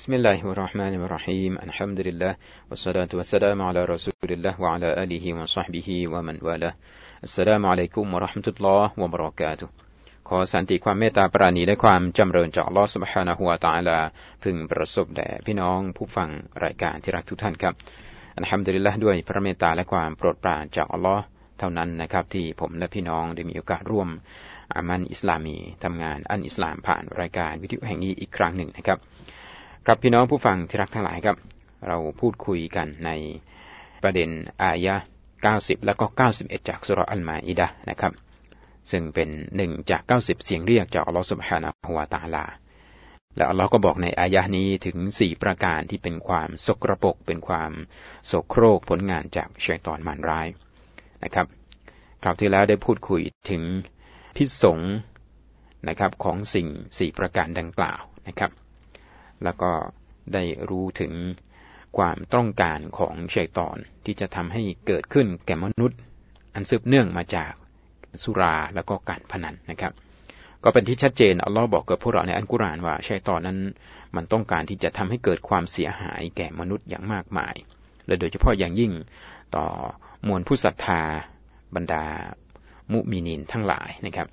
بسم الله الرحمن الرحيم الحمد لله والصلاة والسلام على رسول الله وعلى آله وصحبه ومن والاه السلام عليكم ورحمة الله وبركاته ขอสันติความเมตตาปราณีและความจำเริญจากอัลเลาะห์ซุบฮานะฮูวะตะอาลาพึงประสบแด่พี่น้องผู้ฟังรายการที่รักทุกท่านครับอัลฮัมดุลิลละห์ด้วยพระเมตตาและความโปรดปรานจากอัลเลาะห์เท่านั้นนะครับที่ผมและพี่น้องได้มีโอกาสร่วมอามันอิสลามีทำงานอันอิสลามผ่านรายการวิทยุแห่งนี้อีกครั้งหนึ่งนะครับครับพี่น้องผู้ฟังที่รักทั้งหลายครับเราพูดคุยกันในประเด็นอายะห์90และก็91จากซูเราะห์อัลมาอิดะห์นะครับซึ่งเป็น1จาก90เสียงเรียกจากอัลเลาะห์ซุบฮานะฮูวะตะอาลาและอัลเลาะห์ก็บอกในอายะห์นี้ถึง4ประการที่เป็นความสกปรกเป็นความโสโครกผลงานจากชัยฏอนมารร้ายนะครับคราวที่แล้วได้พูดคุยถึงพิษสงนะครับของสิ่ง4ประการดังกล่าวนะครับแล้วก็ได้รู้ถึงความต้องการของชัยฏอนที่จะทำให้เกิดขึ้นแก่มนุษย์อันสืบเนื่องมาจากสุราแล้วก็การพนันนะครับก็เป็นที่ชัดเจนอัลเลาะห์บอกกับพวกเราในอัลกุรอานว่าชัยฏอนนั้นมันต้องการที่จะทำให้เกิดความเสียหายแก่มนุษย์อย่างมากมายและโดยเฉพาะอย่างยิ่งต่อมวลผู้ศรัทธาบรรดามุมินีนทั้งหลายนะครับ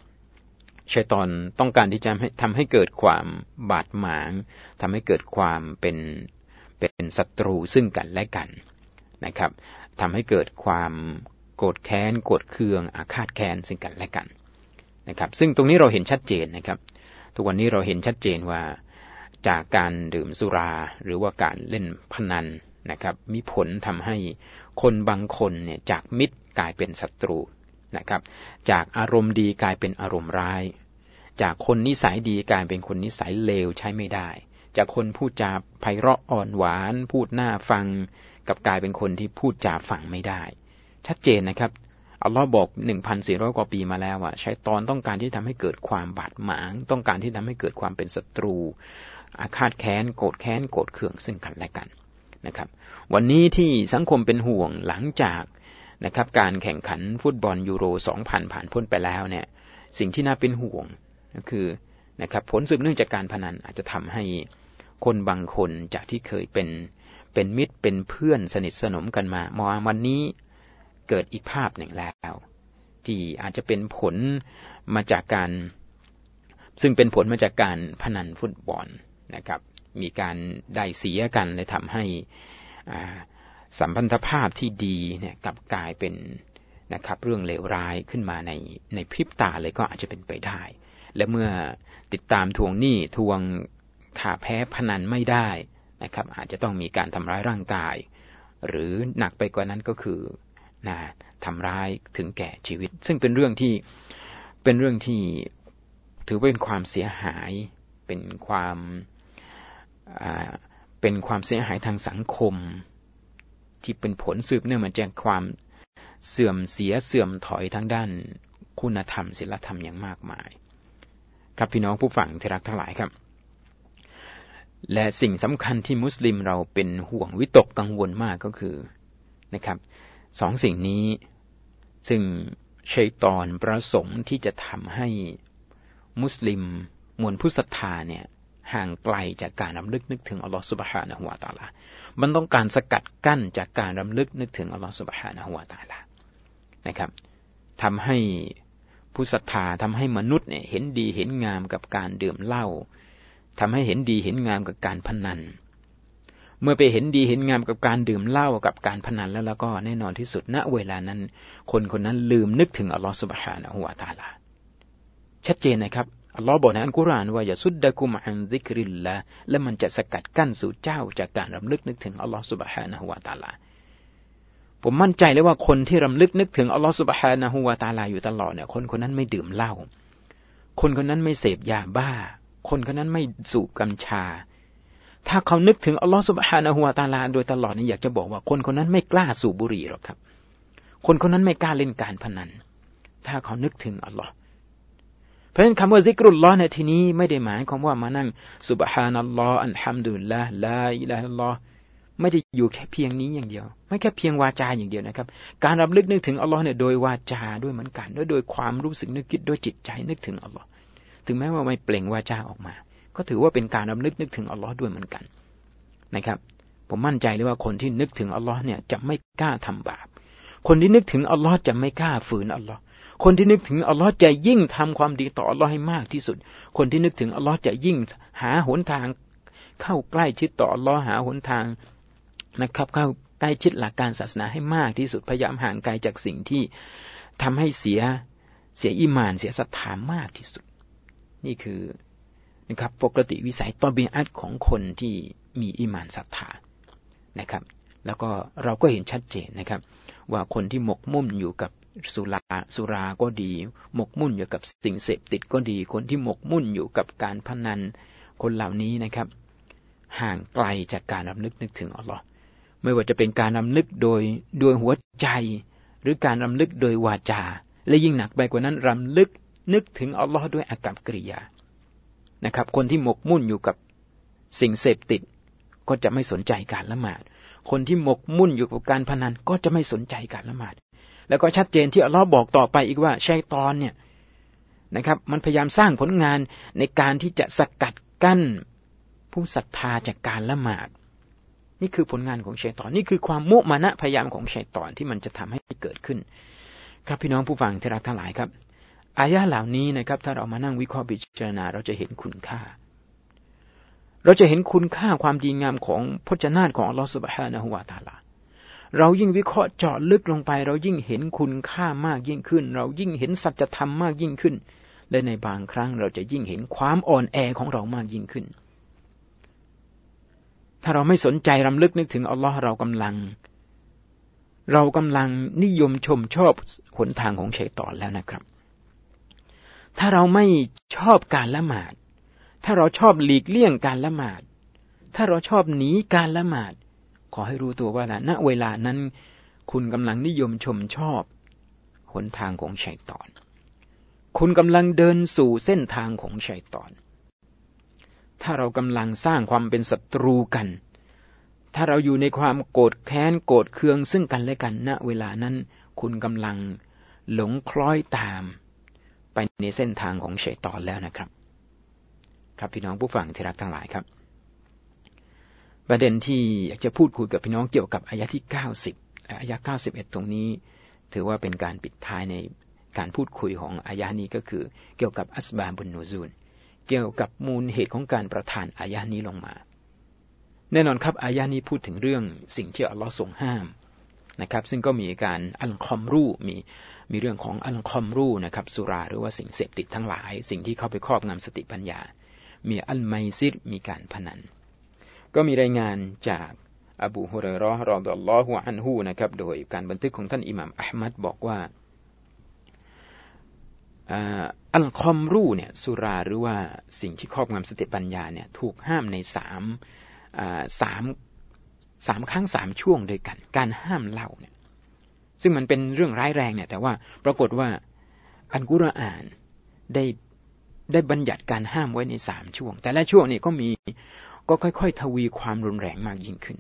ชัยฏอนต้องการที่จะทำให้เกิดความบาดหมางทำให้เกิดความเป็นศัตรูซึ่งกันและกันนะครับทำให้เกิดความโกรธแค้นโกรธเคืองอาฆาตแค้นซึ่งกันและกันนะครับซึ่งตรงนี้เราเห็นชัดเจนนะครับทุกวันนี้เราเห็นชัดเจนว่าจากการดื่มสุราหรือว่าการเล่นพนันนะครับมีผลทำให้คนบางคนเนี่ยจากมิตรกลายเป็นศัตรูนะครับจากอารมณ์ดีกลายเป็นอารมณ์ร้ายจากคนนิสัยดีกลายเป็นคนนิสัยเลวใช้ไม่ได้จากคนพูดจาไพเราะอ่อนหวานพูดน่าฟังกับกลายเป็นคนที่พูดจาฟังไม่ได้ชัดเจนนะครับอัลเลาะห์บอก 1,400 กว่าปีมาแล้วว่าชัยฏอนต้องการที่ทำให้เกิดความบาดหมางต้องการที่ทำให้เกิดความเป็นศัตรูอาฆาตแค้นโกรธแค้นโกรธเคืองซึ่งกันและกันนะครับวันนี้ที่สังคมเป็นห่วงหลังจากนะครับการแข่งขันฟุตบอลยูโร 2000 ผ่านพ้นไปแล้วเนี่ยสิ่งที่น่าเป็นห่วงก็คือนะครับผลสืบเนื่องจากการพนันอาจจะทำให้คนบางคนจากที่เคยเป็นมิตรเป็นเพื่อนสนิทสนมกันมามองวันนี้เกิดอีกภาพหนึ่งแล้วที่อาจจะเป็นผลมาจากการซึ่งเป็นผลมาจากการพนันฟุตบอลนะครับมีการได้เสียกันเลยทำให้สัมพันธภาพที่ดีเนี่ยกลับกลายเป็นนะครับเรื่องเลวร้ายขึ้นมาในพริบตาเลยก็อาจจะเป็นไปได้และเมื่อติดตามทวงหนี้ทวงขาแพ้พนันไม่ได้นะครับอาจจะต้องมีการทำร้ายร่างกายหรือหนักไปกว่านั้นก็คือทำร้ายถึงแก่ชีวิตซึ่งเป็นเรื่องที่ถือว่าเป็นความเสียหายเป็นความเสียหายทางสังคมที่เป็นผลสืบเนื่องมาจากความเสื่อมเสียเสื่อมถอยทางด้านคุณธรรมศีลธรรมอย่างมากมายครับพี่น้องผู้ฟังที่รักทั้งหลายครับและสิ่งสำคัญที่มุสลิมเราเป็นห่วงวิตกกังวลมากก็คือนะครับสองสิ่งนี้ซึ่งชัยฏอนประสงค์ที่จะทำให้มุสลิมมวลผู้ศรัทธาเนี่ยห่างไกลจากการรำลึกนึกถึงอัลเลาะห์ซุบฮานะฮูวะตะอาลามันต้องการสกัดกั้นจากการรำลึกนึกถึงอัลเลาะห์ซุบฮานะฮูวะตะอาลานะครับทำให้ผู้ศรัทธาทำให้มนุษย์เนี่ยเห็นดีเห็นงามกับการดื่มเหล้าทำให้เห็นดีเห็นงามกับการพนันเมื่อไปเห็นดีเห็นงามกับการดื่มเหล้ากับการพนันแล้วก็แน่นอนที่สุดณเวลานั้นคนคนนั้นลืมนึกถึงอัลเลาะห์ซุบฮานะฮูวะตะอาลาชัดเจนนะครับอัลเลาะห์บอกในอัลกุรอานว่ายะซุดดะกุมอันซิกริลลาฮ์และมันจะสกัดกั้นสู่เจ้าจากการรำลึกนึกถึงอัลเลาะห์ซุบฮานะฮูวะตะอาลาผมมั่นใจเลยว่าคนที่รำลึกนึกถึงอัลเลาะห์ซุบฮานะฮูวะตะอาลาอยู่ตลอดเนี่ยคนคนนั้นไม่ดื่มเหล้าคนคนนั้นไม่เสพยาบ้าคนคนนั้นไม่สูบกัญชาถ้าเขานึกถึงอัลเลาะห์ซุบฮานะฮูวะตะอาลาโดยตลอดนี่อยากจะบอกว่าคนคนนั้นไม่กล้าสูบบุหรี่หรอกครับคนคนนั้นไม่กล้าเล่นการพนันถ้าเขานึกถึงอัลเลาะห์เพราะฉะนั้นคำว่าซิกรุลลอฮ์ในที่นี้ไม่ได้หมายความว่ามานั่งซุบฮานัลลอฮ์อัลฮัมดุลิลลาฮ์ลาอิลาฮะอิลลัลลอฮ์ไม่ได้อยู่แค่เพียงนี้อย่างเดียวไม่แค่เพียงวาจาอย่างเดียวนะครับการรำลึกนึกถึงอัลเลาะห์เนี่ยโดยวาจาด้วยเหมือนกันโดยความรู้สึกนึกคิดโดยจิตใจนึกถึงอัลเลาะห์ถึงแม้ว่าไม่เปล่งวาจาออกมาก็ถือว่าเป็นการรำลึกนึกถึงอัลเลาะห์ด้วยเหมือนกัน นะครับผมมั่นใจเลยว่าคนที่นึกถึงอัลลอฮ์เนี่ยจะไม่กล้าทำบาปคนที่นึกถึงอัลลอฮ์จะไม่กล้าฝืนอัลลอฮ์คนที่นึกถึงอัลลอฮ์จะยิ่งทำความดีต่ออัลลอฮ์ให้มากที่สุดคนที่นึกถึงอัลลอฮ์จะยิ่งหาหนทางเข้าใกล้ชิดต่ออัลลอฮ์หาหนทางนะครับเข้าใกล้ชิดหลักการศาสนาให้มากที่สุดพยายามห่างไกลจากสิ่งที่ทำให้เสียอีหม่านเสียศรัทธามากที่สุดนี่คือนะครับปกติวิสัยตอบีอะห์ของคนที่มีอีหม่านศรัทธานะครับแล้วก็เราก็เห็นชัดเจนนะครับว่าคนที่หมกมุ่นอยู่กับสุราก็ดีหมกมุ่นอยู่กับสิ่งเสพติดก็ดีคนที่หมกมุ่นอยู่กับการพนันคนเหล่านี้นะครับห่างไกลจากการรำลึกนึกถึงอัลลอฮ์ไม่ว่าจะเป็นการรำลึกโดยหัวใจหรือการรำลึกโดยวาจาและยิ่งหนักไปกว่านั้นรำลึกนึกถึงอัลลอฮ์ด้วยอากัปกิริยานะครับคนที่หมกมุ่นอยู่กับสิ่งเสพติดก็จะไม่สนใจการละหมาดคนที่หมกมุ่นอยู่กับการพนันก็จะไม่สนใจการละหมาดแล้วก็ชัดเจนที่อัลลอฮ์บอกต่อไปอีกว่าชัยฏอนเนี่ยนะครับมันพยายามสร้างผลงานในการที่จะสกัดกั้นผู้ศรัทธาจากการละหมาดนี่คือผลงานของชัยฏอนนี่คือความมุมานะพยายามของชัยฏอนที่มันจะทำให้เกิดขึ้นครับพี่น้องผู้ฟังที่รักทั้งหลายครับอายะห์เหล่านี้นะครับถ้าเรามานั่งวิเคราะห์พิจารณาเราจะเห็นคุณค่าเราจะเห็นคุณค่าความดีงามของพจนาตของอัลลอฮฺซุบฮานะฮูวะตะอาลาเรายิ่งวิเคราะห์เจาะลึกลงไปเรายิ่งเห็นคุณค่ามากยิ่งขึ้นเรายิ่งเห็นสัจธรรมมากยิ่งขึ้นและในบางครั้งเราจะยิ่งเห็นความอ่อนแอของเรามากยิ่งขึ้นถ้าเราไม่สนใจรำลึกนึกถึงอัลลอฮฺเรากำลังนิยมชมชอบหนทางของชัยฏอนแล้วนะครับถ้าเราไม่ชอบการละหมาดถ้าเราชอบหลีกเลี่ยงการละหมาดถ้าเราชอบหนีการละหมาดขอให้รู้ตัวว่าณเวลานั้นคุณกำลังนิยมชมชอบหนทางของชัยฏอนคุณกำลังเดินสู่เส้นทางของชัยฏอนถ้าเรากำลังสร้างความเป็นศัตรูกันถ้าเราอยู่ในความโกรธแค้นโกรธเคืองซึ่งกันและกันณเวลานั้นคุณกำลังหลงคล้อยตามไปในเส้นทางของชัยฏอนแล้วนะครับครับพี่น้องผู้ฟังที่รักทั้งหลายครับประเด็นที่อยากจะพูดคุยกับพี่น้องเกี่ยวกับอายะที่90อายะ91ตรงนี้ถือว่าเป็นการปิดท้ายในการพูดคุยของอายะนี้ก็คือเกี่ยวกับอัสบาบุนนูซูลเกี่ยวกับมูลเหตุของการประทานอายะนี้ลงมาแน่นอนครับอายะนี้พูดถึงเรื่องสิ่งที่อัลลอฮ์ทรงห้ามนะครับซึ่งก็มีการอัลคอมรูมีเรื่องของอัลคอมรูนะครับสุราหรือว่าสิ่งเสพติดทั้งหลายสิ่งที่เข้าไปครอบงำสติปัญญามีอัลไมซิรมีการพนันก็มีรายงานจากอบูฮุรอยเราะห์รอฎิยัลลอฮุอันฮุนะครับโดยการบันทึกของท่านอิหม่ามอะห์มัดบอกว่าอัลคอมรูเนี่ยสุราหรือว่าสิ่งที่ครอบงำสติปัญญาเนี่ยถูกห้ามใน3ครั้ง3ช่วงด้วยกันการห้ามเหล้าเนี่ยซึ่งมันเป็นเรื่องร้ายแรงเนี่ยแต่ว่าปรากฏว่าอัลกุรอานได้บัญญัติการห้ามไว้ใน3ช่วงแต่ละช่วงนี่ก็ค่อยๆทวีความรุนแรงมากยิ่งขึ้น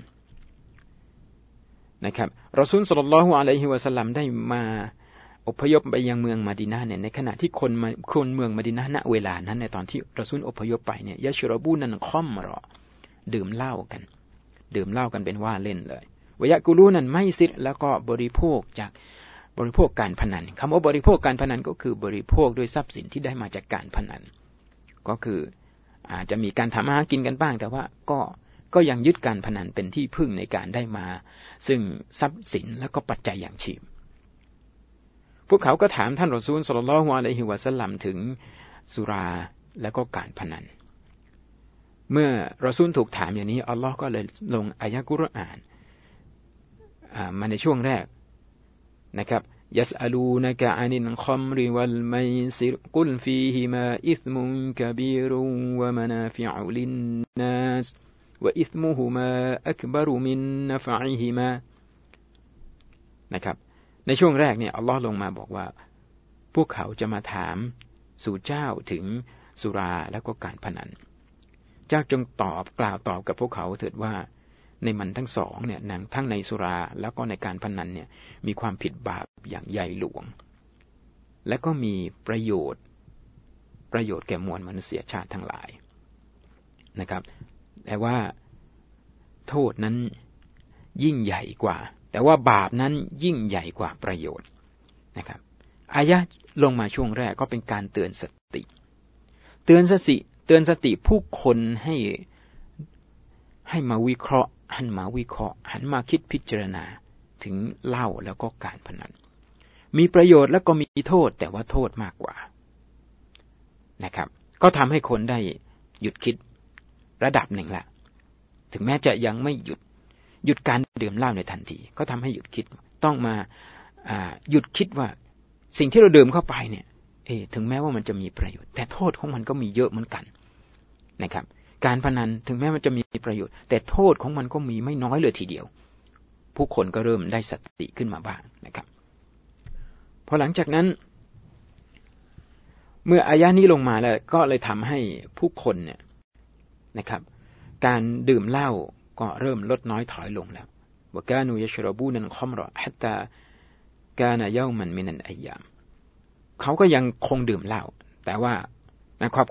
นะครับรอซูลศ็อลลัลลอฮุอะลัยฮิวะซัลลัมได้มาอพยพไปยังเมืองมะดีนะห์เนี่ยในขณะที่คนเมืองมะดีนะห์ณเวลานั้นในตอนที่รอซูลอพยพไปเนี่ยยะชรบูนันคอมรอดื่มเหล้ากันเป็นว่าเล่นเลยวะยะกุลูนันไมซิรแล้วก็บริโภคการพนันคำว่าบริโภคการพนันก็คือบริโภคด้วยทรัพย์สินที่ได้มาจากการพนันก็คืออาจจะมีการทำมาหากินกันบ้างแต่ว่าก็ยังยึดการพนันเป็นที่พึ่งในการได้มาซึ่งทรัพย์สินและก็ปัจจัยอย่างชีพพวกเขาก็ถามท่านรอซูลศ็อลลัลลอฮุอะลัยฮิวะซัลลัมถึงสุราและก็การพนันเมื่อรอซูลถูกถามอย่างนี้อัลลอฮ์ก็เลยลงอายะกุรอานมาในช่วงแรกนะครับยัสอลูนะกะอานิลคอมริวัลมัยซิรกุลฟีฮิมาอิษมุนกะบีรุวะมะนาฟิอุลินนัสวะอิษมุฮุมาอักบะรุมินนะฟะอิฮิมานะครับในช่วงแรกเนี่ยอัลลอฮ์ลงมาบอกว่าพวกเขาจะมาถามสู่เจ้าถึงสุราและก็การพนันเจ้าจงตอบกล่าวตอบกับพวกเขาเถิดว่าในมันทั้งสองเนี่ยทั้งในสุราแล้วก็ในการพนันเนี่ยมีความผิดบาปอย่างใหญ่หลวงและก็มีประโยชน์แก่มวลมนุษยชาติทั้งหลายนะครับแต่ว่า โทษนั้นยิ่งใหญ่กว่าแต่ว่าบาปนั้นยิ่งใหญ่กว่าประโยชน์นะครับอายะห์ลงมาช่วงแรกก็เป็นการเตือนสติเตือนสติผู้คนให้มาวิเคราะห์หันมาคิดพิจารณาถึงเหล้าแล้วก็การพนันมีประโยชน์แล้วก็มีโทษแต่ว่าโทษมากกว่านะครับก็ทำให้คนได้หยุดคิดระดับหนึ่งละถึงแม้จะยังไม่หยุดการดื่มเหล้าในทันทีก็ทำให้หยุดคิดต้องมาหยุดคิดว่าสิ่งที่เราดื่มเข้าไปเนี่ยถึงแม้ว่ามันจะมีประโยชน์แต่โทษของมันก็มีเยอะเหมือนกันนะครับการพนันถึงแม้มันจะมีประโยชน์แต่โทษของมันก็มีไม่น้อยเลยทีเดียวผู้คนก็เริ่มได้สติขึ้นมาบ้างนะครับพอหลังจากนั้นเมื่ออายะนี้ลงมาแล้วก็เลยทำให้ผู้คนเนี่ยนะครับการดื่มเหล้าก็เริ่มลดน้อยถอยลงแล้ววะกานูยัชรบูนัลคอมรอฮัตตากานะยอมันมินัลอัยยามเขาก็ยังคงดื่มเหล้าแต่ว่า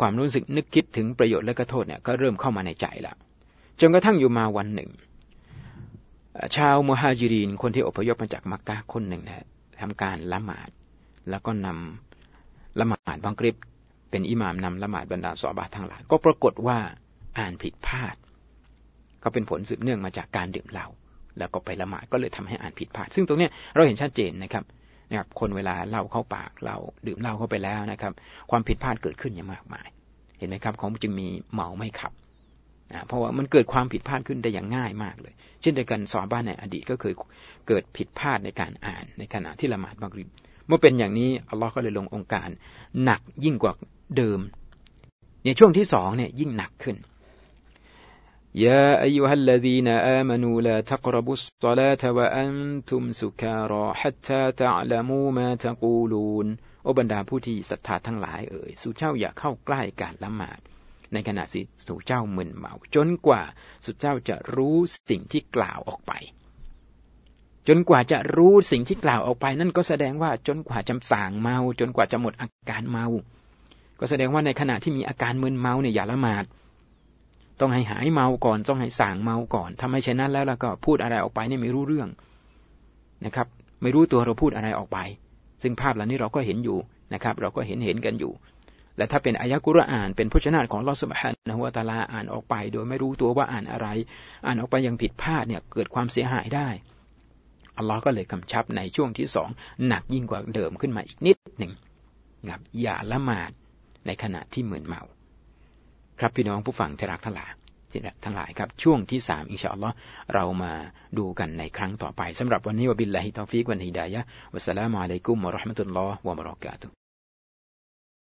ความรู้สึกนึกคิดถึงประโยชน์และก็โทษเนี่ยก็เริ่มเข้ามาในใจแล้วจนกระทั่งอยู่มาวันหนึ่งชาวมุฮาญิรินคนที่อพยพมาจากมักกะห์คนหนึ่งนะทำการละหมาดแล้วก็นำละหมาดบังกริบเป็นอิหม่ามนำละหมาดบรรดาซอฮาบะห์ทั้งหลายก็ปรากฏว่าอ่านผิดพลาดก็เป็นผลสืบเนื่องมาจากการดื่มเหล้าแล้วก็ไปละหมาดก็เลยทำให้อ่านผิดพลาดซึ่งตรงเนี้ยเราเห็นชัดเจนนะครับคนเวลาเหล้าเข้าปากเราดื่มเหล้าเข้าไปแล้วนะครับความผิดพลาดเกิดขึ้นอย่างมากมายเห็นไหมครับของจึงมีเมาไม่ขับเพราะว่ามันเกิดความผิดพลาดขึ้นได้อย่างง่ายมากเลยเช่นเดียวกันซอฮาบะห์ในอดีตก็เคยเกิดผิดพลาดในการอ่านในขณะที่ละหมาดมักริบเมื่อเป็นอย่างนี้อัลเลาะห์ก็เลยลงองค์การหนักยิ่งกว่าเดิมในช่วงที่2เนี่ยยิ่งหนักขึ้นยาอัยยูฮัลลซีนาอามานูลาตักรบุศศอลาตวะอันตุมสุการาฮัตตาตะอ์ละมูมาตะกูลูนโอบรรดาผู้ที่ศรัทธาทั้งหลายเอ่ยสู่เจ้าอย่าเข้าใกล้การละหมาดในขณะที่สุเจ้ามึนเมาจนกว่าสุเจ้าจะรู้สิ่งที่กล่าวออกไปจนกว่าจะรู้สิ่งที่กล่าวออกไปนั่นก็แสดงว่าจนกว่าจะส่างเมาจนกว่าจะหมดอาการเมาก็แสดงว่าในขณะที่มีอาการมึนเมาเนี่ยอย่าละหมาดต้องให้หายเมาก่อนต้องให้ส่างเมาก่อนถ้าไม่เช่นนั้นแล้วก็พูดอะไรออกไปเนี่ยไม่รู้เรื่องนะครับไม่รู้ตัวเราพูดอะไรออกไปซึ่งภาพเหล่านี้เราก็เห็นอยู่นะครับเราก็เห็นกันอยู่และถ้าเป็นอายะห์กุรอานเป็นพจนานุกรมของอัลเลาะห์ซุบฮานะฮูวะตะอาลาอ่านออกไปโดยไม่รู้ตัวว่าอ่านอะไรอ่านออกไปอย่างผิดพลาดเนี่ยเกิดความเสียหายได้อัลเลาะห์ก็เลยกำชับในช่วงที่2หนักยิ่งกว่าเดิมขึ้นมาอีกนิดหนึ่งนะครับอย่าละหมาดในขณะที่มึนเมาครับพี่น้องผู้ฟังที่รักทั้งหลายครับช่วงที่3อินชาอัลเลาะห์เรามาดูกันในครั้งต่อไปสำหรับวันนี้วะบิลลาฮิตอฟิกวัลฮิดายะฮ์วัสสลามุอะลัยกุมวะเราะห์มะตุลลอฮ์วะบะเราะกาตุฮ์